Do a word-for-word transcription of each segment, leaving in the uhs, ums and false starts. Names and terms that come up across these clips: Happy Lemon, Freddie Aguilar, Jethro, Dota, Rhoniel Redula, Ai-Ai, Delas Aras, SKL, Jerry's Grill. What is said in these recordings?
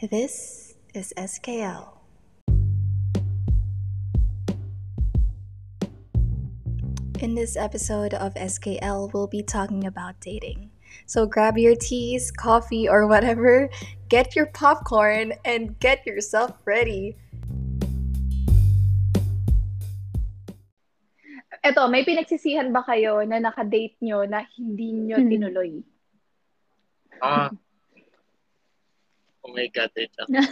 This is S K L. In this episode of S K L, we'll be talking about dating. So grab your teas, coffee, or whatever, get your popcorn, and get yourself ready. Eto, may pinagsisihan ba kayo na nakadate nyo na hindi nyo tinuloy? Ah. Oh my God, wait lang.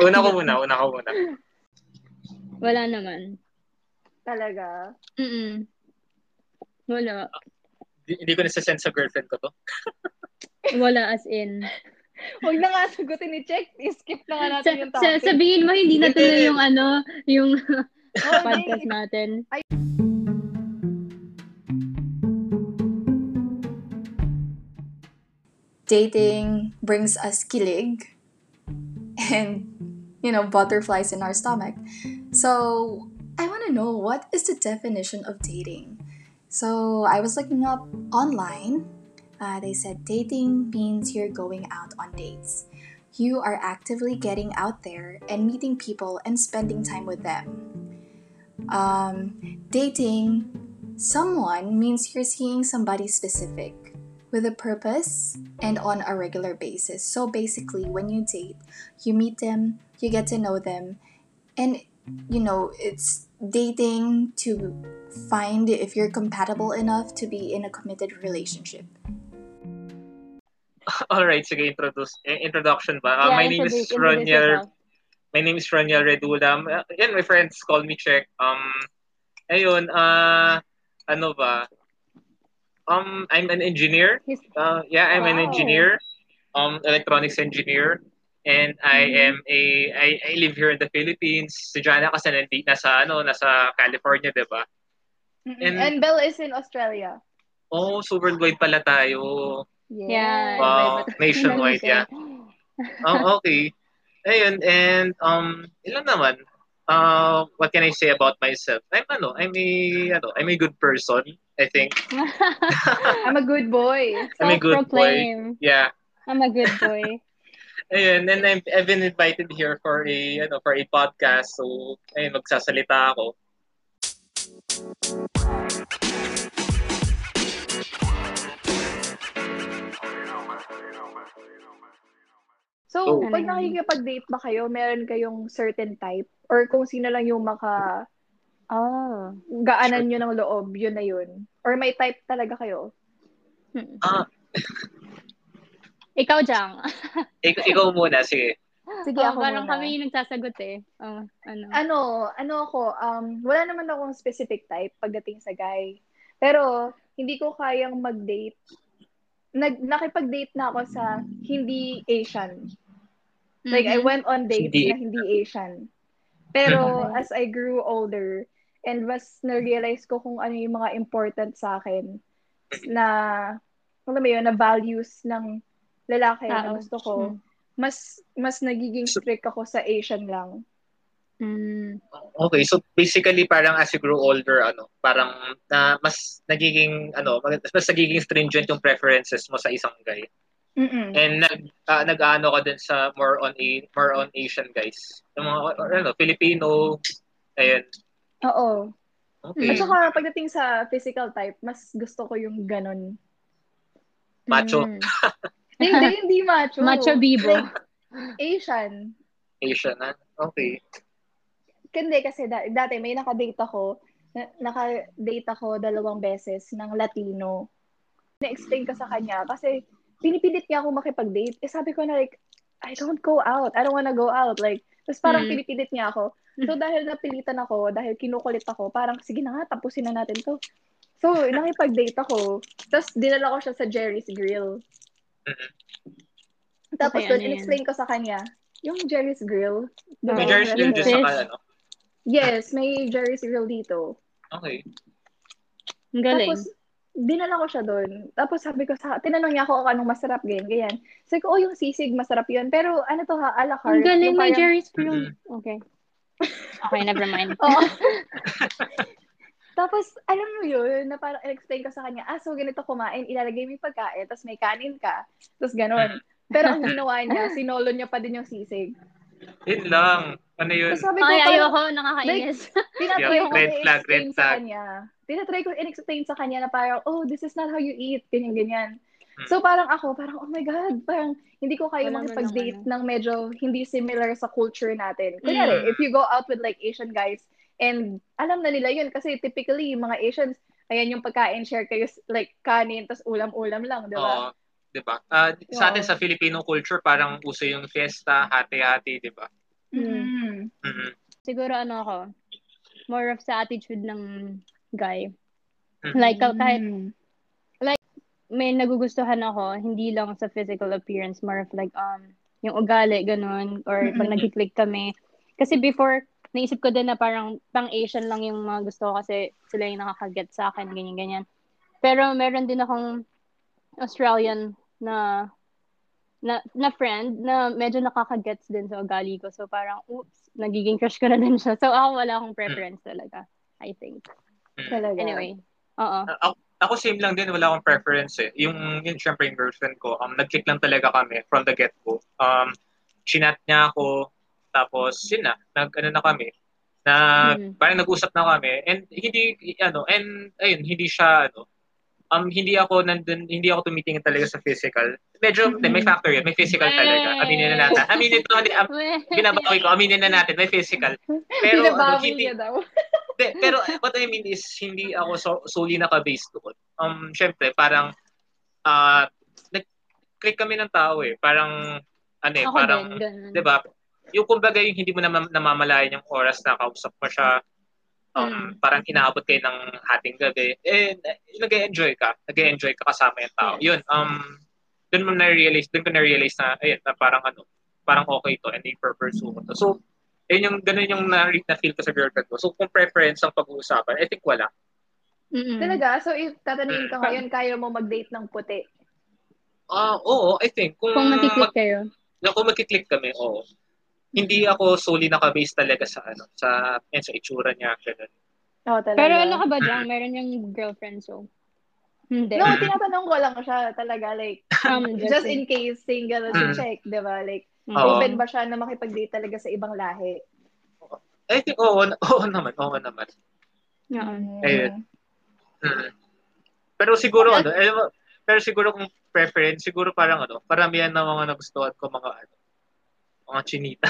una ko muna, una ko muna. Wala naman. Talaga? Mm-mm. Wala. Uh, hindi ko nasa-send sa girlfriend ko to. Wala, as in. Huwag na nga sagutin i-check. I-skip na nga natin sa, yung topic. Sa, sabihin mo, hindi na tuloy yung ano, yung oh, podcast okay. natin. Ay- Dating brings us kilig and, you know, butterflies in our stomach. So, I want to know, what is the definition of dating? So, I was looking up online. Uh, they said dating means you're going out on dates. You are actively getting out there and meeting people and spending time with them. Um, dating someone means you're seeing somebody specific, with a purpose and on a regular basis. So basically, when you date, you meet them, you get to know them, and, you know, it's dating to find if you're compatible enough to be in a committed relationship. Alright, sige, introduce, introduction ba? Uh, yeah, my, name is Rhoniel, my name is Rhoniel Redula. Yan, my friends call me Check. Um, ayun, uh, ano ba? Um, I'm an engineer. Uh, yeah, I'm wow. an engineer, um, electronics engineer, and I am a I, I live here in the Philippines. Si Jana kasi nandi, nasa ano, nasa California, di ba? And, and Belle is in Australia. Oh, so worldwide pala tayo. Yeah. Wow, nationwide, yeah. Oh, okay. Ayun, and um, ilan naman? Uh, what can I say about myself? I'm ano, I'm a ano, I'm a good person, I think. I'm a good boy. I'm a good boy. Yeah. I'm a good boy. Ayun, and I'm, I've been invited here for a, ano, for a podcast. So, ayun, magsasalita ako. So, so pag nakikipag-date ba kayo, meron kayong certain type? Or kung sino lang yung maka... Ah, gaanan nyo ng loob, yun na yun. Or may type talaga kayo? Ah. Ikaw, Jang. Ik- ikaw muna, sige. Sige, oh, ako muna. Kami yung nagsasagot eh. Oh, ano? ano, ano ako, um, wala naman akong specific type pagdating sa guy. Pero, hindi ko kayang mag-date. Nag- nakipag-date na ako sa hindi Asian. Like, mm-hmm. I went on dates hindi. na hindi Asian. Pero as I grew older and mas na-realize ko kung ano yung mga important sa akin na, alam mo yun, na values ng lalaki na gusto ko, mas mas nagiging strict ako sa Asian lang. Mm. Okay, so basically parang as you grow older, ano, parang na uh, mas nagiging ano, mas nagiging stringent yung preferences mo sa isang guy. Mm-mm. And nag uh, nag-aano ka din sa more on a, more on Asian guys. Yung mga or, ano, Filipino. Ayun. Oo. Okay. At saka pagdating sa physical type, mas gusto ko yung ganun. Macho. Mm. hindi, hindi macho. Macho bibo. Asian. Asian, ha? Okay. Hindi kasi da- dati may naka-date ako, na- naka-date ako dalawang beses ng Latino. Na-explain ko sa kanya kasi pinipilit niya ako makipag-date. Eh, sabi ko na like, I don't go out. I don't wanna go out. Like, tapos parang mm. pinipilit niya ako. So, dahil napilitan ako, dahil kinukulit ako, parang, sige na nga, tapusin na natin to. So, nakipag-date ako. Tapos, dinala ko siya sa Jerry's Grill. Tapos, okay, in-explain ko sa kanya, yung Jerry's Grill. Yung oh, Jerry's Grill dito sa kala, no? Yes, may Jerry's Grill dito. Okay. Ang galing. Tapos, dinala ko siya doon. Tapos sabi ko sa, tinanong niya ako kung anong masarap, ganyan, ganyan. Sabi ko, oh, yung sisig, masarap yun. Pero ano to ha, a la carte. Ang galing, may Jerry's Grill. Okay. Okay, never mind. Oo. Tapos, alam mo yun, na parang explain ko sa kanya, ah, so ganito kumain, ilalagay mo yung pagkain, tapos may kanin ka, tapos ganun. Pero ang ginawa niya, sinolo niya pa din yung sisig. Yun lang. Ano yun? So, sabi ko, ay, ayoko, nakakainis. Tinatry ko i-explain sa kanya. Tinatry ko i-explain sa kanya na parang, oh, this is not how you eat. Ganyan-ganyan. Hmm. So, parang ako, parang, oh my God, parang hindi ko kayo makipag-date ng medyo hindi similar sa culture natin. Kunyari, hmm. if you go out with like Asian guys, and alam na nila yun, kasi typically, mga Asians, ayan yung pagkain, share kayo, like, kanin, tas ulam-ulam lang, di ba? Oo, di ba? Uh, sa atin, sa Filipino culture, parang uso yung fiesta, hati-hati, di ba? Mm. Mm-hmm. Siguro ano ako, more of sa attitude ng guy. Mm-hmm. Like kahit like may nagugustuhan ako, hindi lang sa physical appearance, more of like um yung ugali ganun or mm-hmm. pag nagki-click kami. Kasi before naisip ko din na parang pang-Asian lang yung mga gusto ko kasi sila yung nakaka-get sa akin ganyan ganyan. Pero meron din akong Australian na na na friend na medyo nakaka-gets din sa ugali ko. So parang, oops, nagiging crush ko na din siya. So ako wala akong preference talaga, I think. Talaga. Anyway, oo. Uh, ako same lang din, wala akong preference eh. Yung, yung syempre yung girlfriend ko, um, nag-click lang talaga kami from the get-go. Um, chinat niya ako, tapos yun na, nag, ano na kami, na mm. parang nag-usap na kami. And hindi, ano, and ayun, hindi siya, ano, Um, hindi ako nandun, hindi ako tumitingin talaga sa physical. Medyo, mm-hmm. may factor yun, may physical talaga. Aminin na natin. Aminin to, am, binabawi ko, aminin na natin, may physical. Pero, ano, hindi, de, pero what I mean is, hindi ako so, solely naka-based doon. Um, Siyempre, parang, uh, nag-click kami ng tao eh. Parang, ano eh, ako parang, di ba? Yung kumbaga yung hindi mo nam- namamalayan yung oras na kausap mo siya, Um, mm. parang inaabot kayo ng hating gabi, eh, nag-e-enjoy ka. Nag-e-enjoy ka kasama yung tao. Yun, um, dun mo na-realize, dun ko na-realize na, ayun, na parang ano, parang okay to, and i-pursue ko to. So, yun yung, ganun yung na-feel ko sa girlfriend ko. So, kung preference ang pag-uusapan, I think wala. Mm-hmm. Talaga? So, if tatanungin ka ngayon, kaya mo mag-date ng puti? Ah, uh, oo, I think. Kung, kung mag-click kayo? Na, kung mag-click kami, oo. Hindi ako solely naka-base talaga sa ano, sa and sa itsura niya ganun. Oh, talaga. Pero ano ka ba diyan, meron yung girlfriend so. Hindi. No, tinatanong ko lang siya talaga like um, just in case single na mm. check, 'di ba? Like oh. open ba siya na makipag-date talaga sa ibang lahi? I think oo, oo naman, oo naman. Yeah. Ayun. Mm. Pero siguro ano, eh, pero siguro kung preference, siguro parang ano, karamihan ng mga nagustuhan ko mga ano, mga chinita.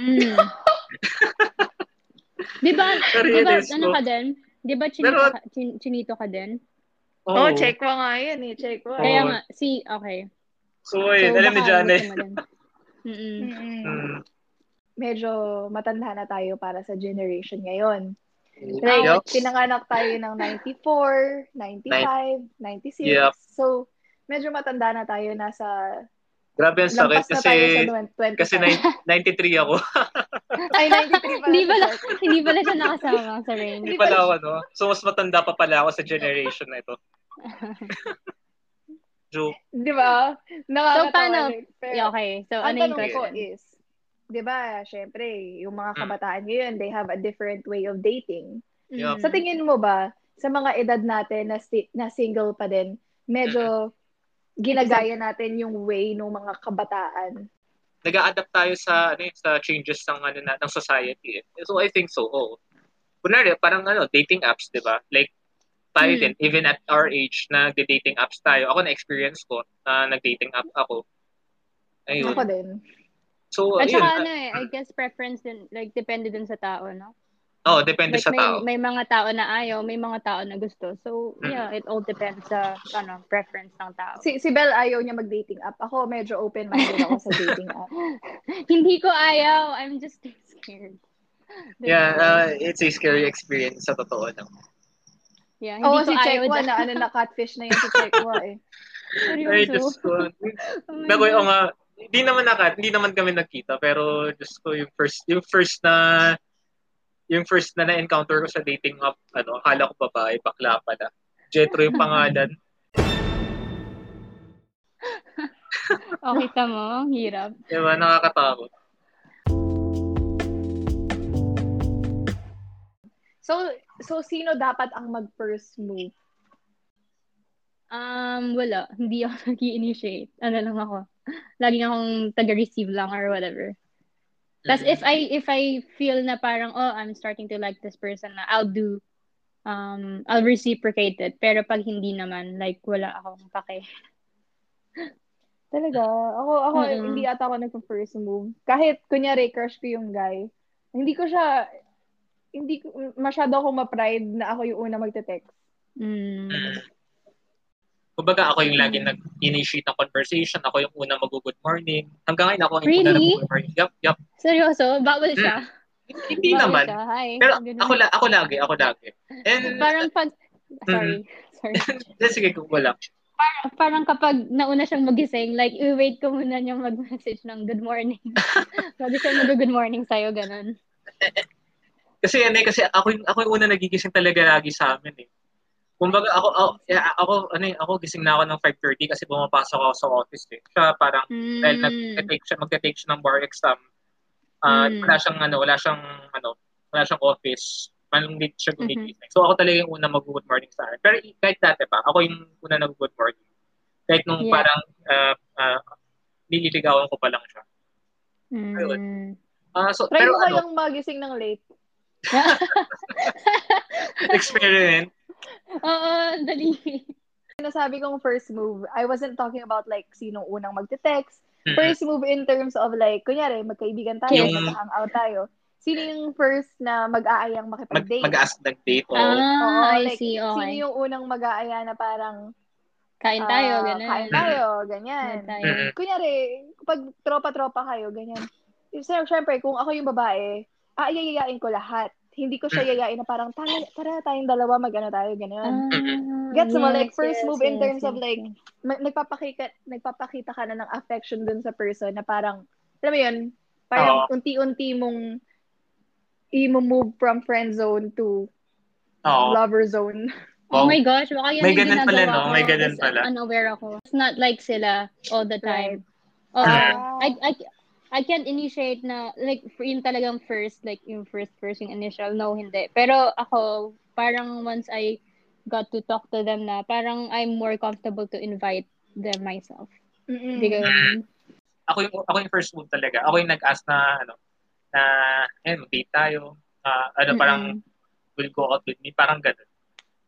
mm. Di ba, di ba, ano ka din? Di ba chinito, Pero, ka, chin, chinito ka din? Oo, oh, check ko nga yan eh. Check ko. Kaya nga, see, okay. So, eh, so, alam ni Janet. Mm. Medyo matanda na tayo para sa generation ngayon. Like, yep. Pinanganak tayo ng ninety-four, ninety-five, ninety-six. Yep. So, medyo matanda na tayo nasa... Grabe ang sakit kasi kasi ninety-three ako. Ay, ninety-three pa. Hindi pala, hindi pala siya nakasama sa range. Hindi pala ako, no? So, mas matanda pa pala ako sa generation na ito. Joke. Di ba? So, paano? Pero, okay. So, ano yung question? Is, di ba, syempre, yung mga kabataan ngayon, they have a different way of dating. Yep. Sa tingin mo ba, sa mga edad natin na, sti- na single pa din, medyo... ginagaya natin yung way ng mga kabataan. Nag-a-adapt tayo sa ano sa changes ng ano na ng society. Eh. So I think so. Oh. Kunwari parang ano dating apps, 'di ba? Like tayo mm. din even at our age na nagde-dating apps tayo. Ako na experience ko na nag-dating app ako. Ayun. Ako din. So at ayun. Saka, ano eh, I guess preference din like depende din sa tao, no? Oh, depende like, sa may, tao. May mga tao na ayaw, may mga tao na gusto. So, yeah, it all depends sa ano, preference ng tao. Si, si Belle ayaw niya mag-dating app. Ako, medyo open-minded ako sa dating app. Hindi ko ayaw. I'm just scared. There yeah, uh, it's a scary experience sa totoo lang. Yeah, hindi oh, ko si ayaw. Chekwa na, ano na, catfish na yun si Chekwa eh. Ay, Diyos ko. Nagoy, o nga, hindi naman nakat, hindi naman kami nakita. Pero, Diyos ko, yung first, yung first na... Yung first na na-encounter ko sa dating app, ano, akala ko babae, bakla pala. Jethro yung pangalan. Okay ka mo, hirap. Diba, nakakatakot. So, so sino dapat ang mag-first move? Um, wala. Hindi ako nag-initiate. Ano lang ako. Laging akong taga-receive lang or whatever. Tapos if I if I feel na parang, oh, I'm starting to like this person na, I'll do, um, I'll reciprocate it. Pero pag hindi naman, like, wala akong pake. Talaga? Ako, ako mm-hmm. hindi ata ako nag-first move. Kahit, kunyari, crush ko yung guy, hindi ko siya, hindi ko, masyado ako ma-pride na ako yung una magte-text. Mm. Kumbaga, ako yung lagi nag-initiate ng conversation. Ako yung unang mag-good morning. Hanggang ngayon, ako yung really? unang mag-good morning. Yup, yup. Seryoso? Bawal siya? Mm. Hindi bawal naman. Pero ako, ako lagi, ako lagi. And, parang pag... Sorry. Mm. Sorry. Sige, kung wala. Parang, parang kapag nauna siyang magising, like, i-wait ko muna niyang mag-message ng good morning. Sabi siya mag-good morning sa'yo, ganun. Kasi, ano eh, kasi ako, ako yung unang nagigising talaga lagi sa amin eh. Kumbaga ako ako, ako ano eh, ako gising na ako ng five thirty kasi pumapasok ako sa office eh. Siya parang mm. dahil nag-take siya, magte-take siya ng bar exam. Ah, uh, mm. wala siyang ano, wala siyang ano, wala siyang office. Malungkot siya gumigising. Mm-hmm. So ako talaga yung una mag-good morning sa akin. Pero kahit dati pa, ako yung una nag-good morning. Kahit nung yeah. parang uh, uh, nililigawan ko pa lang siya. Mm. Ah, uh, so try pero ano, yung magising ng late. Experiment. Oo, dali. Sinasabi kong first move, I wasn't talking about like sino unang magte-text. Mm-hmm. First move in terms of like, kunyari, magkaibigan tayo, yung... mag-hangout tayo. Sino yung first na mag-aayang makipag-date? Mag- mag-ask nag-date. Oh. Ah, I like, see. Okay. Sino yung unang mag-aaya na parang kain tayo, uh, ganyan. Kain tayo, ganyan. Kain tayo. Mm-hmm. Kunyari, pag tropa-tropa kayo, ganyan. Siyempre, kung ako yung babae, aayayayain ko lahat. Hindi ko siya yayain na parang, tara tayong dalawa, mag-ano tayo, ganyan. Ah, gets yes, mo? Like, first yes, move yes, in terms yes, of like, ma- nagpapakita, nagpapakita ka na ng affection dun sa person na parang, alam mo yun, parang oh. unti-unti mong i-move from friend zone to oh. lover zone. Oh. Oh my gosh, baka yan may yung ginagawa pala, no? May ganun pala. Unaware ako. It's not like sila all the time. Right. Oh, uh, I, I, I can't initiate na, like, yung talagang first, like, yung first, first, yung initial, no, hindi. Pero ako, parang once I got to talk to them na, parang I'm more comfortable to invite them myself. Mm-mm. Because, ako yung, ako yung first move talaga. Ako yung nag-ask na, ano, na, ayun, mag-date tayo. Uh, ano, mm-mm. parang, will go out with me. Parang ganun.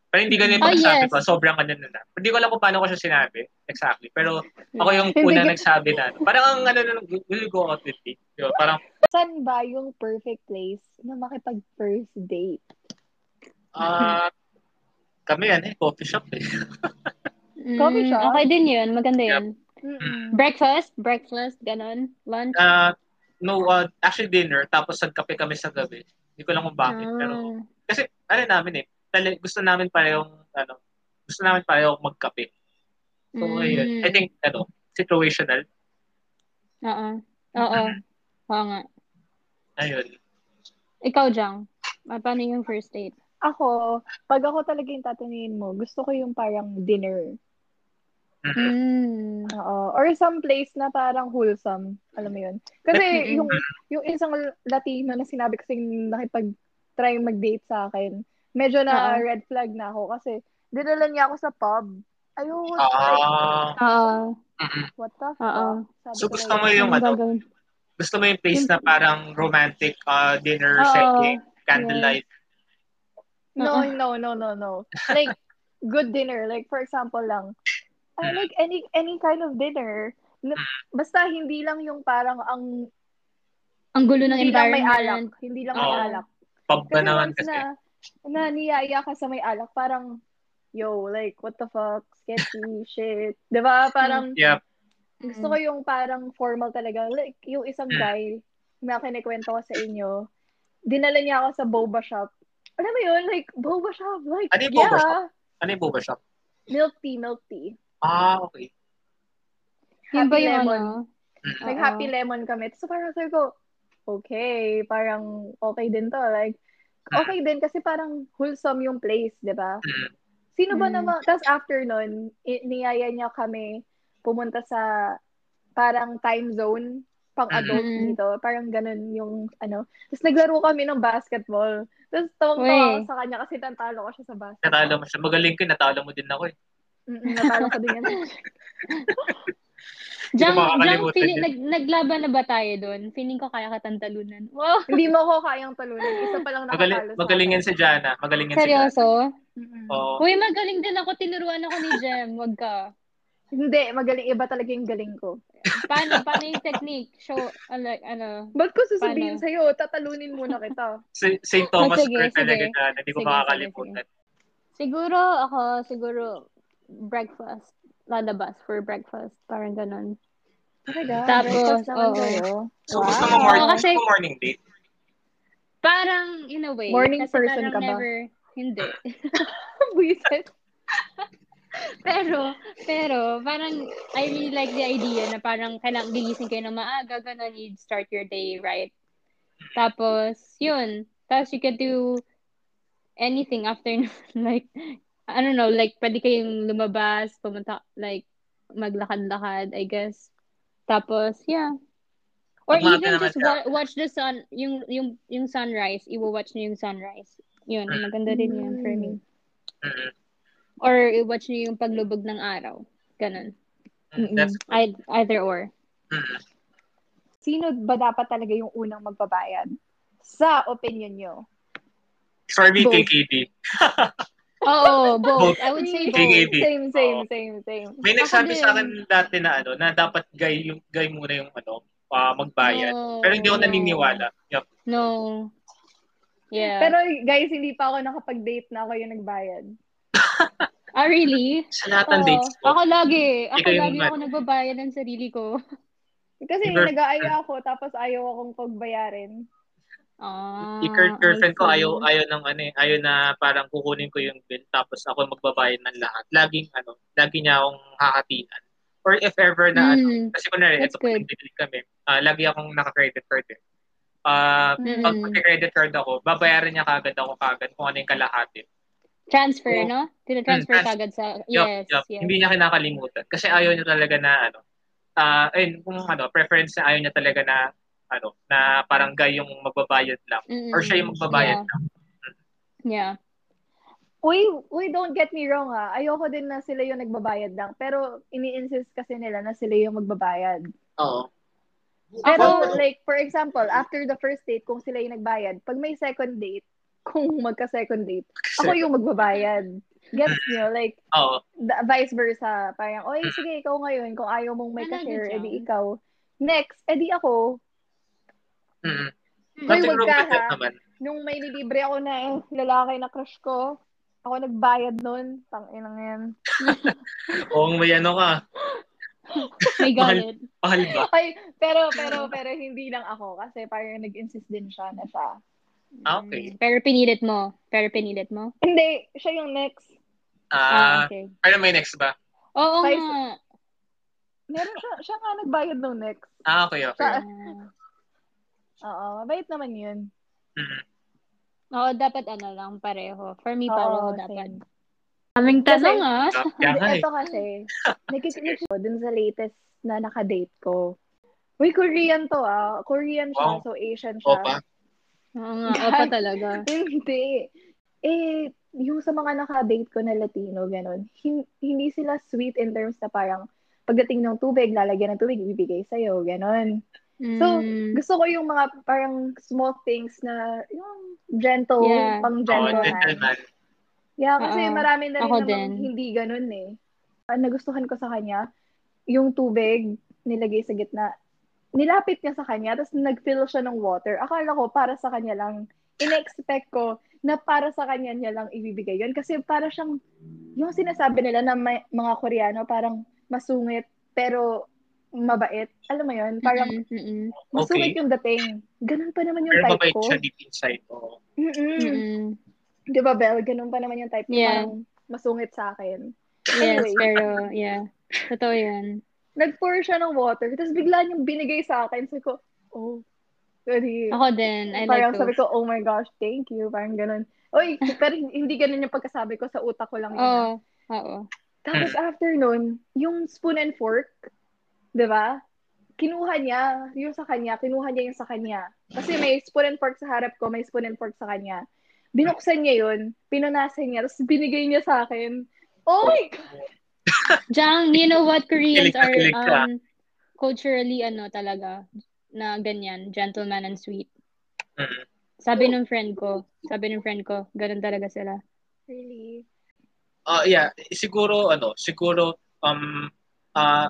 Pero hindi ganun yung pagsasabi oh, yes. ko. Sobrang ganun na. Hindi ko alam kung paano ko siya sinabi. Exactly. Pero ako yung una nagsabi na. Parang ang ano na, will go out with me. Diba? Parang... Saan ba yung perfect place na makipag-first date? Ah, uh, kami yan eh. Coffee shop eh. mm, coffee shop? Okay din yun. Maganda yun. Yep. Breakfast? Breakfast? Ganon? Lunch? Uh, no, uh, actually dinner. Tapos nagkape kami sa gabi. Hindi ko lang kung bakit. Ah. Pero, kasi ano namin eh. Tal- gusto namin parehong ano, gusto namin parehong magkape. So, mm. ayun. I think, ano, situational. Oo. Oo. Oo nga. Ayun. Ikaw, Jang. Paano yung first date? Ako, pag ako talaga yung tatanungin mo, gusto ko yung parang dinner. Mm. Oo. Or some place na parang wholesome. Alam mo yun. Kasi yung yung isang Latino na sinabi kasing nakipag-try mag-date sa akin, medyo na uh-huh. red flag na ako kasi dinala niya ako sa pub. Ayun. Uh, uh, what the fuck? Uh, so gusto mo yung ano? Gusto mo yung place na parang romantic uh, dinner uh, setting, candlelight? No, uh-huh. no, no, no, no. Like, good dinner. Like, for example lang, uh, like any any kind of dinner. Basta hindi lang yung parang ang ang gulo ng environment. Hindi lang may alak. Pub na naman kasi. Na, na niyaya ka sa may alak, parang yo, like, what the fuck, sketchy shit, diba? Parang yep. gusto ko yung parang formal talaga, like yung isang guy na kinikwento ko sa inyo, dinala niya ako sa boba shop, alam mo yun, like boba shop, like ano yung yeah. boba shop? Ano yung boba shop? Milk tea, milk tea. Ah, okay. Happy yung Lemon yung, ano? Like uh-oh. Happy Lemon kami, so parang sabi ko okay, parang okay din to, like okay din kasi parang wholesome yung place, di ba? Sino ba mm. naman? Tapos after nun, niyaya niya kami pumunta sa parang time zone pang-adult mm. dito. Parang ganun yung ano. Tapos naglaro kami ng basketball. Tapos tawang-tawa sa kanya kasi natalo ko siya sa basketball. Natalo mo siya. Magaling ko, natalo mo din ako eh. Natalo ka din yan. Jang, Jang feeling, nag, naglaban na ba tayo doon? Feeling ko kaya katang talunan. Wow. Hindi mo ko kayang talunan. Isa pa lang nakatalo. Magaling, magalingan si Jana. Magalingan si Jana. Seryoso? Mm-hmm. Oh. Uy, magaling din ako. Tinuruan ako ni Jem. Wag ka. Hindi, magaling. Iba talaga yung galing ko. Paano? Paano yung technique? Show, like, ano? Ba't ko susabihin paano? Sa'yo? Tatalunin muna kita. Si, Saint Thomas Kurt talaga na. Hindi ko makakalimutan. Siguro ako, siguro breakfast. Lalabas for breakfast. Parang ganun. Talaga? Tapos, oo. Oh. So, gusto wow. mo morning, so, mo morning date? Parang, in a way. Morning person ka never, ba? Hindi. Buisit. pero, pero, parang, I really like the idea na parang kailangang gigising kayo na maaga, ganun, you start your day, right? Tapos, yun. Tapos, you can do anything after, like, I don't know, like, pwede kayong lumabas, pumunta, like, maglakad-lakad, I guess. Tapos, yeah. Or Mag- even just wa- watch the sun, yung, yung, yung sunrise, i-watch nyo yung sunrise. Yun, maganda rin yun for me. Or i-watch nyo yung paglubog ng araw. Ganun. That's cool. Either or. Sino ba dapat talaga yung unang magbabayad? Sa opinion nyo? For me, kay K D. Oo, both. both. I would say both. K K B. Same, same, oh. same, same. May nagsabi sa akin dati na ano, na dapat guy, yung, guy muna yung ano, uh, magbayad. No, pero hindi ako naniniwala. Yep. No. Yeah. Pero guys, hindi pa ako nakapag-date na ako yung nagbayad. Ah, really? Sa lahat ng dates ko. Ako lagi. Ako Ikaw lagi ako man. Nagbabayad ng sarili ko. Kasi Never. nag-aaya ako, tapos ayaw akong pagbayarin. Ah, i-girlfriend ko ayaw ayaw ng ano eh ayaw na parang kukunin ko yung bill tapos ako magbabayad ng lahat. Laging ano, lagi niya akong hahatian. Or if ever na mm, ano, kasi kunwari ito pag bibili kami, uh, lagi akong naka-credit card eh. Uh, mm. Pag pag-credit card ako, babayaran niya kagad ako kagad kung ano yung kalahati. Transfer, so, no? Tina-transfer trans- kagad sa yes, yep, yep. yes. Hindi niya kinakalimutan kasi ayaw niya talaga na ano. Ah, uh, ayun, kung ano, preference na ayaw niya talaga na ano, na parang guy yung magbabayad lang. Mm-mm. Or siya yung magbabayad yeah. lang. Yeah. Uy, uy, don't get me wrong ha. Ayoko din na sila yung nagbabayad lang. Pero ini-insist kasi nila na sila yung magbabayad. Oo. Pero oh. like, for example, after the first date, kung sila yung nagbayad, pag may second date, kung magka-second date, ako yung magbabayad. Gets nyo? Like, oh. the, vice versa. Parang, oy, sige, ikaw ngayon. Kung ayaw mong may ka-share, edi ikaw. Next, edi ako. Mm-hmm. Uy, wag ka ha. Nung may nilibre ako na eh, lalaki na crush ko, ako nagbayad nun. Tang-inang yan. Oo, may ano ka. May galit. Pahal ba? Ay, pero, pero, pero hindi lang ako kasi parang nag-insist din siya na siya. Okay. Mm, pero pinilit mo? Pero pinilit mo? Hindi, siya yung next. Ah, uh, okay. Pero may next ba? Oo nga. Uh, meron siya, siya nga nagbayad nung next. Ah, okay, okay. Sa, uh, Oo, mabait naman yun. Mm-hmm. Oo, dapat ano lang, pareho. For me, pareho dapat. Kaming tanong ah. Ito kasi, nakikinig ko dun sa latest na nakadate ko. Uy, Korean to ah. Korean siya, wow. So Asian siya. Opa? Oo nga, opa talaga. Hindi. Eh, yung sa mga nakadate ko na Latino, ganun, hindi sila sweet in terms na parang pagdating ng tubig, lalagyan ng tubig, ibibigay sa'yo, ganun. So, mm. gusto ko yung mga parang small things na yung gentle, yeah. pang-gentle. Oh, yeah, kasi uh, marami na rin namang hindi ganun eh. Ang nagustuhan ko sa kanya, yung tubig nilagay sa gitna. Nilapit niya sa kanya, tapos nag-fill siya ng water. Akala ko para sa kanya lang. In-expect ko na para sa kanya niya lang ibibigay yun. Kasi para siyang, yung sinasabi nila na may, mga Koreano, parang masungit, pero mabait. Alam mo yun? Parang mm-mm, mm-mm. masungit okay. yung dating. Ganun pa naman yung pero type ko. Pero mabait siya deep inside. Oh. Mm-mm. Di ba, Belle? Ganun pa naman yung type yeah. ko. Masungit sa akin. Yes, anyway, pero yeah. Totoo yan. Nag-pour siya ng water. Tapos bigla niyang binigay sa akin. Sabi ko, oh. Sorry. Ako din. I parang like sabi ko, oh my gosh, thank you. Parang ganun. Oy, pero hindi ganun yung pagkasabi ko. Sa utak ko lang yun. Oo. Oh, Oo. Tapos after nun, yung spoon and fork, diba? Kinuha niya yung sa kanya, kinuha niya yung sa kanya. Kasi may spoon and fork sa harap ko, may spoon and fork sa kanya. Binuksan niya yun, pinunasan niya, tapos binigay niya sa akin. Oh my God! Jang, you know what? Koreans are um, culturally ano talaga na ganyan, gentleman and sweet. Mm-hmm. Sabi ng friend ko, sabi ng friend ko, ganun talaga sila. Really? Uh, yeah, siguro ano, siguro um uh,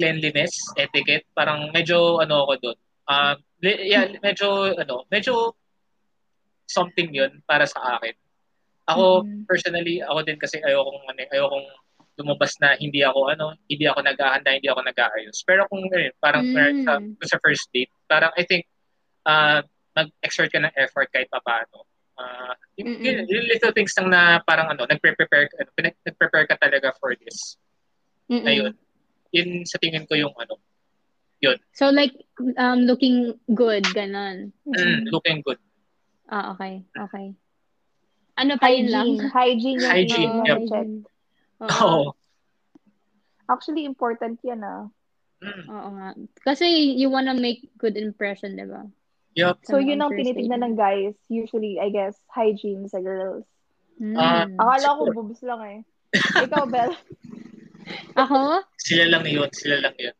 cleanliness, etiquette, parang medyo ano ako doon. Uh, yeah, medyo ano, medyo something 'yun para sa akin. Ako mm-hmm. personally, ako din kasi ayokong ayokong lumabas na hindi ako ano, hindi ako naghahanda, hindi ako nag-aayos. Pero kung eh, parang mm-hmm. sa, sa first date, parang I think uh, mag-exert ka ng effort kahit papaano. Uh, yung, yung, yung little things lang na parang ano, nagpe-prepare ano, nagpe-prepare ka talaga for this. Mm-mm. Ayun. Yun sa tingin ko yung ano. Yun. So like um looking good ganun. Mm, looking good. Ah, okay. Okay. Ano pa yun lang? Hygiene. Hygiene. Yung, yep. Check. Oo. Oh. Actually important yan ah. Mm. Oo nga. Kasi you wanna make good impression, 'di ba? Yep. So, yun ang tinitignan ng guys. Usually, I guess, hygiene sa girls. Mm. Uh, Akala ko, boobs lang eh. Ikaw, Bel? Ako? Sila lang yun. Sila lang yun.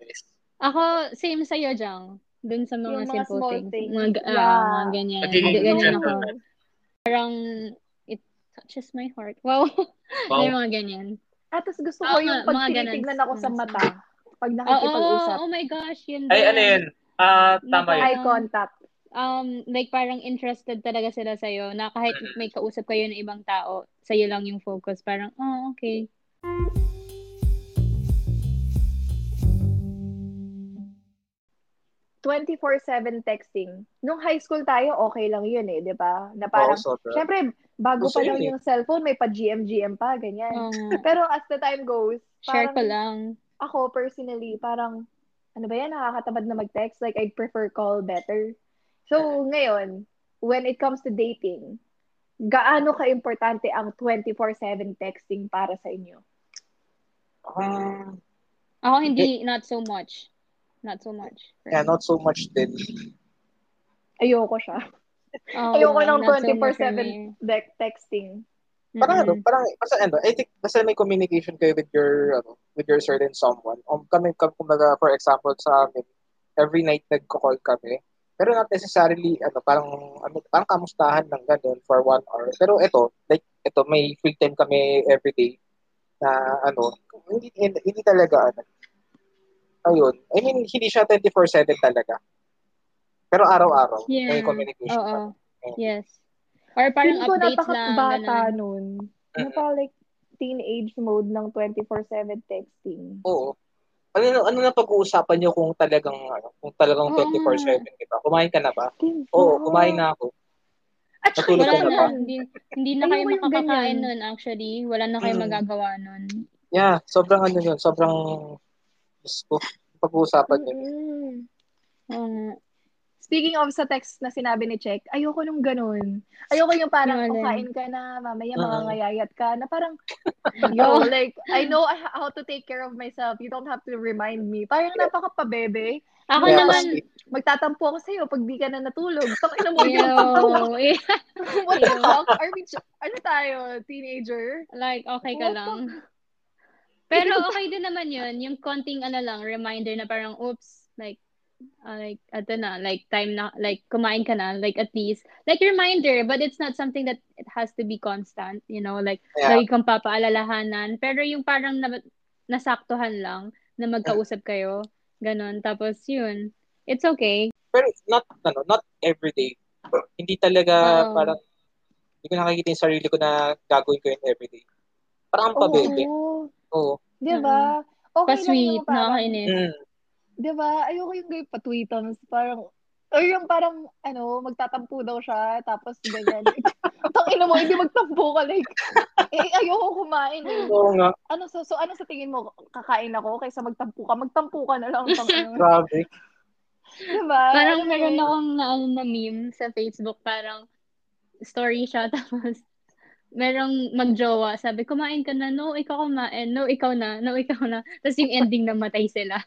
Yes. Ako, same sa'yo, Jang. Dun sa mga, mga simple things. things. Mga uh, yeah. ganyan. Patigil ganyan ako. Parang, it touches my heart. Wow. Wow. May mga ganyan. At tas gusto ko oh, yung pag tinitignan ako sa mata. Pag nakikipag-usap. Oh, oh, oh my gosh. Yun. Ay, ano yun? Ah, uh, tama yun. Eye contact. Um, like parang interested talaga sila sa'yo na kahit may kausap kayo ng ibang tao, sa'yo lang yung focus. Parang, oh, okay. twenty-four seven texting. Nung high school tayo, okay lang yun eh, di ba? Na parang, oh, syempre, bago Gusto pa lang eh. yung cellphone, may pa-G M G M pa, ganyan. Oh. Pero as the time goes, parang, share ko lang. Ako, personally, parang, ano ba yan, nakakatamad na mag-text? Like, I prefer call better. So, ngayon, when it comes to dating, gaano ka-importante ang twenty-four seven texting para sa inyo? Uh, ako, hindi, it, not so much. Not so much. Yeah, not so much din. Ayoko siya. Oh, Ayoko ng twenty-four seven so texting. Parang mm-hmm. ano, parang basta ano, I think basta may communication kayo with your ano, with your certain someone. Um, kami kumbaga for example sa amin, every night nagko-call kami. Pero not necessarily ano, parang ano, parang kamustahan lang ganoon for one hour. Pero ito, like ito may free time kami every day na ano, hindi hindi talaga ano. Ayun. I mean, hindi siya twenty-four seven talaga. Pero araw-araw yeah. may communication. Oo. Yeah. Yes. Or parang Pinko, updates lang. Bata nun. Ano pa, like, teenage mode ng twenty-four seven texting. Oo. Ano, ano na pag-uusapan nyo kung talagang, kung talagang oh, twenty-four seven, di ba? Kumain ka na ba? Pinko. Oo, kumain na ako. Actually, wala na. na hindi, hindi na kayo makakakain nun, actually. Wala na kayo mm. magagawa nun. Yeah, sobrang ano yun. Sobrang, gusto, pag-uusapan nyo. Mm-hmm. Um, Speaking of sa text na sinabi ni Check, ayoko nung ganun. Ayoko yung parang kukain ka na, mamaya mangangayayat ka, na parang, yo, like, I know how to take care of myself. You don't have to remind me. Parang napaka-pabebe. Ako yeah. naman, magtatampo ako sa'yo pag di ka na natulog. Pakina mo yung pagtulog. What the fuck? Are we, ano tayo, teenager? Like, okay ka What lang. The... Pero okay din naman yun. Yung konting, ano lang, reminder na parang, oops, like, Uh, like ato na like time na like kumain ka na like at least like reminder but it's not something that it has to be constant you know like yeah. lagi kang papaalalahanan pero yung parang na, nasaktuhan lang na magkausap kayo ganun tapos yun it's okay pero not ano not everyday hindi talaga oh. parang hindi ko nakikita yung sarili ko na gagawin ko yun everyday parang pabebe oo oh. diba okay pa-sweet nakakainis mm. Diba? Ayoko yung gay patwitans. Parang, or yung parang, ano, magtatampo daw siya, tapos ganyan. Tangina mo, hindi magtampo ka. Like, eh, ayoko kumain. Eh. Oo nga. Ano, so, so, ano sa tingin mo, kakain ako kaysa magtampo ka? Magtampo ka na lang. Grabe. Diba? Parang ano, meron akong na, na meme sa Facebook, parang story siya, tapos merong magjowa. Sabi, kumain ka na. No, ikaw kumain. No, ikaw na. No, ikaw na. Tapos yung ending na matay sila.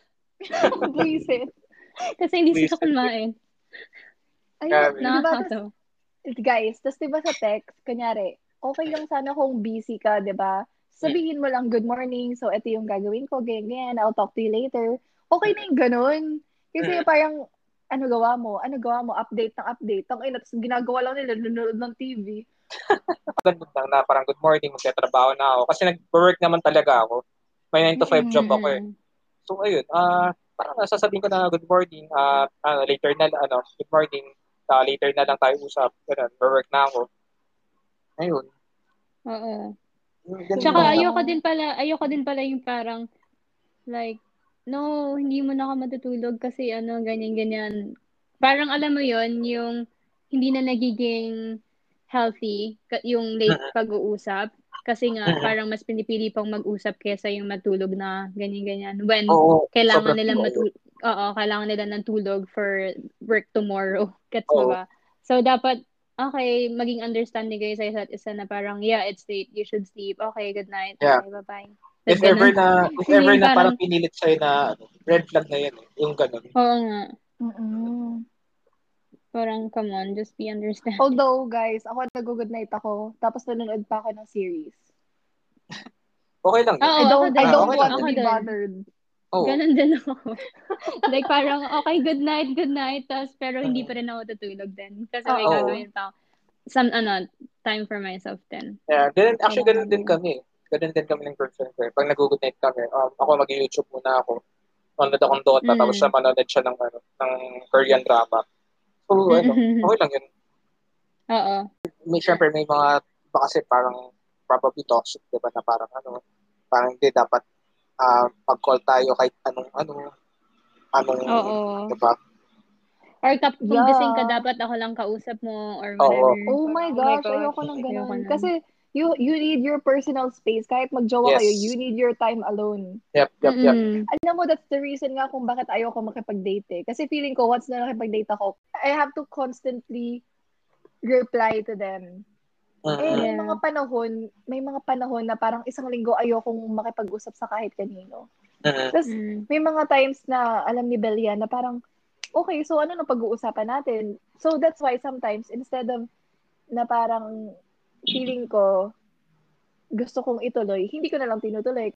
Buisit. Kasi hindi sila kumain. Ayun, nakakatawa. Diba, guys, tapos diba sa text, kanyari, okay lang sana kung busy ka, diba? Sabihin mo lang, good morning, so ito yung gagawin ko, ganyan, I'll talk to you later. Okay na yung ganun. Kasi parang, ano gawa mo? Ano gawa mo? Update ng update. Ang ina, tapos ginagawa lang nila, nanonood ng T V. Ganun lang na, parang good morning, magkatrabaho na ako. Kasi nag-work naman talaga ako. May nine to five job ako eh. So, ayun, ah, uh, parang sasabihin ko na good morning, ah, uh, later na, ano, good morning, uh, later na lang tayo usap. Ganun, work na ako. Ayun. Oo. Tsaka ayoko din pala, ayoko din pala yung parang, like, no, hindi mo na ka matutulog kasi ano, ganyan-ganyan. Parang alam mo yon yung hindi na nagiging healthy, yung late pag-uusap. Kasi nga, parang mas pinipili pang mag-usap kesa yung matulog na ganyan-ganyan. When oo, kailangan nila matulog, oo, kailangan nila ng tulog for work tomorrow. Gets mo ba? So, dapat, okay, maging understanding kayo sa isa't isa na parang, yeah, it's late, you should sleep. Okay, good night. Yeah. Okay, bye-bye. If ever na, if ever na parang pinilit sa'yo na red flag na yun, yung ganun. Oo nga. Mm-mm. Parang, come on, just be understanding. Although, guys, ako nag-good night ako, tapos nanonood pa ako ng series. Okay lang. Oh, I don't, I don't okay want to be dun. bothered. Oh. Ganun din ako. Like, parang, okay, good night, good night, tapos, pero hindi pa rin ako tutulog din. Kasi oh, may gagawin pa ako. Some, ano, time for myself din. Yeah, ganun, actually, ganun din kami. Ganun din kami ng girlfriend ko. Pag nag-good night kami, um, ako mag-YouTube muna ako. Manood akong Dota, mm. tapos siya manood siya ng, ano, ng Korean drama. So, ano, okay lang yun. Oo. May, syempre, may mga, ba kasi parang, probably toxic, di ba, na parang, ano, parang hindi dapat, ah, uh, pag-call tayo kahit anong, ano, anong, di ba? Or kapag yeah. gising ka, dapat ako lang kausap mo, or whatever. Oh, oh my gosh, oh my ayoko nang ganun. Kasi, You you need your personal space. Kahit magjowa yes. kayo, you need your time alone. Yep, yep, yep. Mm-hmm. Alam mo, that's the reason nga kung bakit ayoko makipag-date eh. Kasi feeling ko, once na nakipag-date ako, I have to constantly reply to them. Uh-huh. Eh, may mga panahon, may mga panahon na parang isang linggo ayokong makipag-usap sa kahit kanino. Uh-huh. Tapos, uh-huh. may mga times na, alam ni Belia, na parang, okay, so ano na pag-uusapan natin? So, that's why sometimes, instead of na parang, feeling ko, gusto kong ituloy, hindi ko na lang tinutuloy.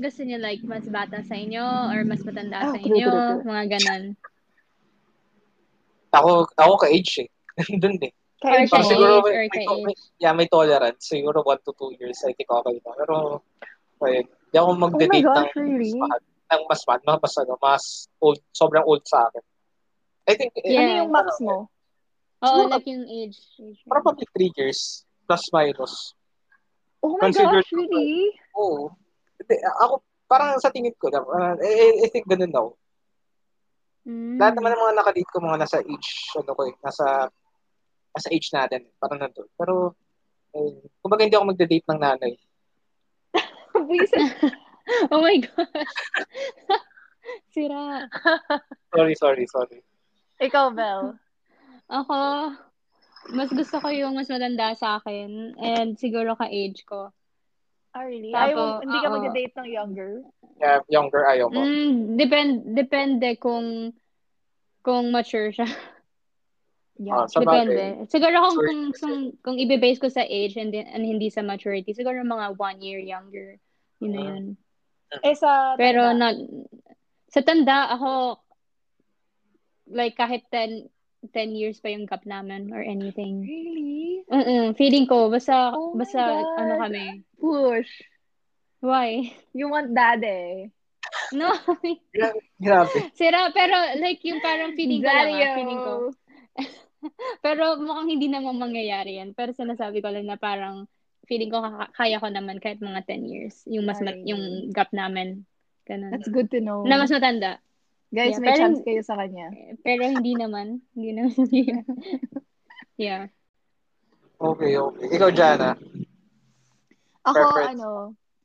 Gusto niyo like, mas bata sa inyo or mas matanda sa inyo, oh, mga ganon. Ako, ako ka-age eh. Doon eh. Ka-age or ka-age? May, may, may, yeah, may tolerance. Siguro one to two years, I think okay na. Pero, ayun, hindi ako mag-date oh ng, really? ng mas bad, mga mas, ano, mas old, sobrang old sa akin. I think, yeah. Ano yung max mo? Oo, oh, so, like yung age. Probably three years, plus minus. Oh my Considered, gosh, really? Oo. Oh, ako, parang sa tingin ko, uh, I, I think ganun daw. Mm. Lahat naman ng mga nakadate ko, mga nasa age, ano ko eh, nasa, nasa age natin, parang nandun. Pero, eh, kumbaga hindi ako magdadate ng nanay. Oh my gosh. Sira. sorry, sorry, sorry. Ikaw, Belle. Ako, mas gusto ko yung mas matanda sa akin and siguro ka-age ko. Ah, oh, really? Ayaw, hindi ka mag-date ng younger? Yeah, younger, ayaw mo. Mm, depend, depende kung kung mature siya. Yeah, ah, depende. Siguro kung, kung, kung, kung ibe-base ko sa age and, and hindi sa maturity, siguro mga one year younger. Yun na yun. Eh, sa Pero not, sa tanda, ako, like, kahit ten years pa yung gap naman or anything. Really? Mm-mm. Feeling ko, basta, oh basta, ano kami. Push. Why? You want daddy. No. Grabe. Sira, pero, like, yung parang feeling ko lang, feeling ko. Pero, mukhang hindi naman mangyayari yan. Pero, sinasabi ko lang na parang, feeling ko, kaya ko naman kahit mga ten years. Yung mas, mat- yung gap namin. Ganun. That's good to know. Na mas matanda. Guys, yeah, may pero, chance kayo sa kanya. Pero hindi naman. Hindi naman. Yeah. Okay, okay. Ikaw, Jana? Ako, preference. ano,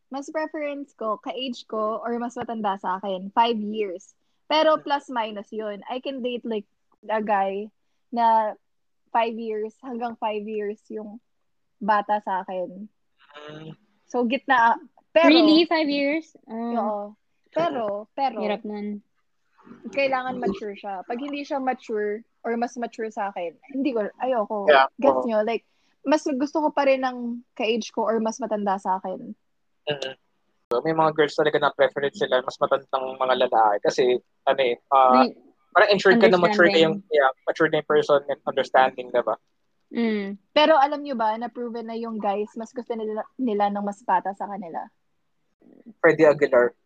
mas preference ko, ka-age ko, or mas matanda sa akin, five years. Pero plus minus yun. I can date like a guy na five years, hanggang five years yung bata sa akin. So, gitna. Pero, really? Five years? Um, oo. Pero, pero, hirap nun. Kailangan mature siya. Pag hindi siya mature, or mas mature sa akin, hindi ko, ayoko. Yeah, gets nyo? Like, mas gusto ko pa rin ng ka-age ko or mas matanda sa akin. Mm-hmm. So, may mga girls talaga na preference sila, mas matandang mga lalaki. Kasi, ano eh, uh, may, parang ensure ka na mature na yung, yeah, mature na yung person and understanding, diba? Mm. Pero alam nyo ba, na-proven na yung guys, mas gusto nila, nila ng mas bata sa kanila. Freddie Aguilar.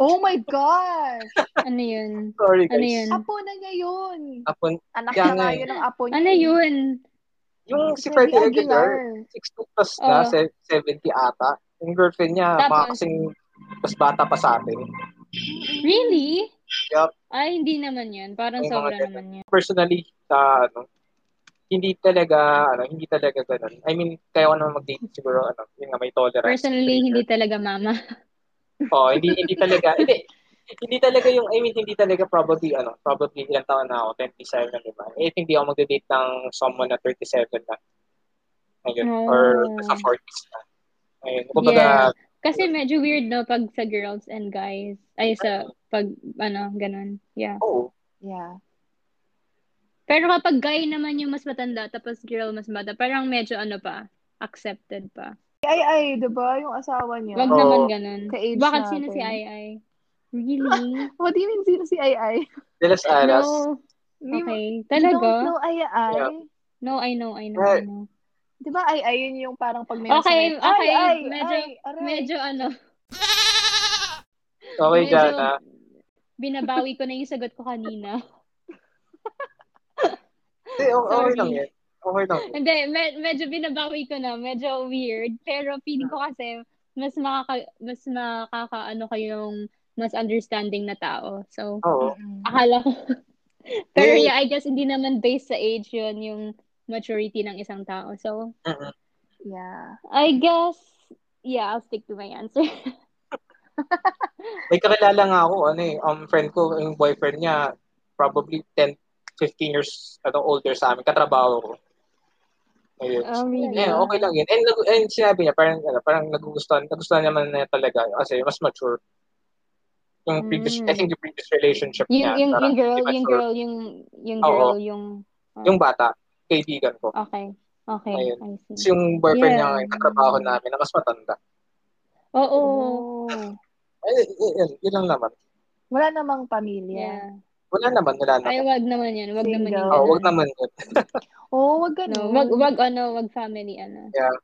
Oh my gosh! Ano yun? Sorry, guys. Ano yun? Apo na niya yun. Apo? Anak na nga yun ang apo niya. Ano yun? Yung si Freddie Aguilar, six two plus oh. na, seventy ata. Yung girlfriend niya, makasing mas bata pa sa atin. Really? Yup. Ay, hindi naman yun. Parang yung sobra naman yun. Personally, uh, ano, hindi talaga, ano, hindi talaga ganun. I mean, kaya ko naman mag-date siguro, ano, yun nga, may tolerance. Personally, hindi talaga mama. Oh, hindi hindi talaga. Hindi, hindi talaga yung, I mean, hindi talaga probably, ano, probably ilang taon na ako, twenty-seven na diba? I think di ako mag-date ng someone na thirty-seven na. Ayun. Oh. Or sa forties na. Ayun. Kumbaga, yeah. Kasi medyo weird, no, pag sa girls and guys. Ay, sa, pag, ano, ganun. Yeah. Oh. Yeah. Pero kapag guy naman yung mas matanda, tapos girl mas bata, parang medyo, ano pa, accepted pa. Ai-Ai, diba? Yung asawa niya. Wag naman ganun. Bakit sino si Ai-Ai? Really? What do you mean sino si Ai-Ai? Delas Aras. No. Okay. Talaga? You don't know Ai-Ai? Yeah. No, I know, I know, right. I know. Diba Ai-Ai yun yung parang pag may okay, masaya. Okay, okay. Medyo, Ai-Ai. Medyo ano. Okay, medyo Jana. Binabawi ko na yung sagot ko kanina. Hindi, okay lang yan. Okay lang. Hindi, med- medyo binabawi ko na. Medyo weird. Pero feeling ko kasi, mas makaka, mas makakaano kayong mas understanding na tao. So, oh. akala ko. Pero yeah, I guess hindi naman based sa age yun, yung maturity ng isang tao. So, uh-huh. yeah. I guess, yeah, I'll stick to my answer. May kakilala nga ako, ano eh, um, friend ko, yung boyfriend niya, probably ten, fifteen years ano, older sa amin, katrabaho ko. Ayun. Oh, really? Yeah, okay lang yun. And, and sinabi niya, parang, ano, parang nagugustuhan, nagugustuhan naman na talaga kasi mas mature. Yung previous, mm. I think yung previous relationship yung, niya. Yung, yung, girl, yung girl, yung yung girl, Oo. yung... Oh. Yung bata, kaibigan ko. Okay. Okay. Ayun. I see. So, yung boyfriend yeah. niya, katrabaho namin, na mas matanda. Oo. Oh. Ayun, yun, yun lang naman. Wala namang pamilya. Yeah. Wala naman, wala naman. Ay, wag naman yan. Wag Single. naman yan. Oh, wag naman yan. oh, wag ganun. No, wag, wag, ano, wag family, ano. Yeah.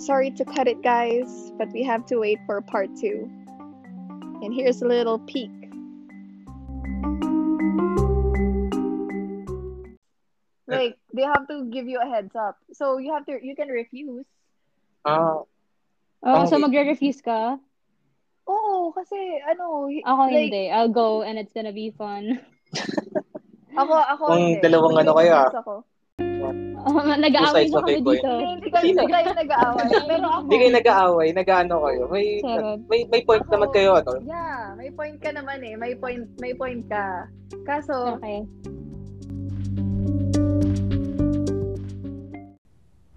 Sorry to cut it, guys, but we have to wait for part two. And here's a little peek. Like, they have to give you a heads up. So, you have to, you can refuse. Ah. Uh, Oh, okay. So magre-refuse ka? Oo, kasi ano... Ako like, hindi. I'll go and it's gonna be fun. ako, ako Kung hindi. Kung dalawang ano kayo ah. Oh, nag-aaway na kami dito. Hindi kayo nag-aaway. Pero ako... Hindi kayo nag-aaway. Nag-ano kayo. May may, may point ako, naman kayo ano? Yeah, may point ka naman eh. May point, may point ka. Kaso... Okay.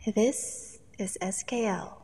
This is S K L.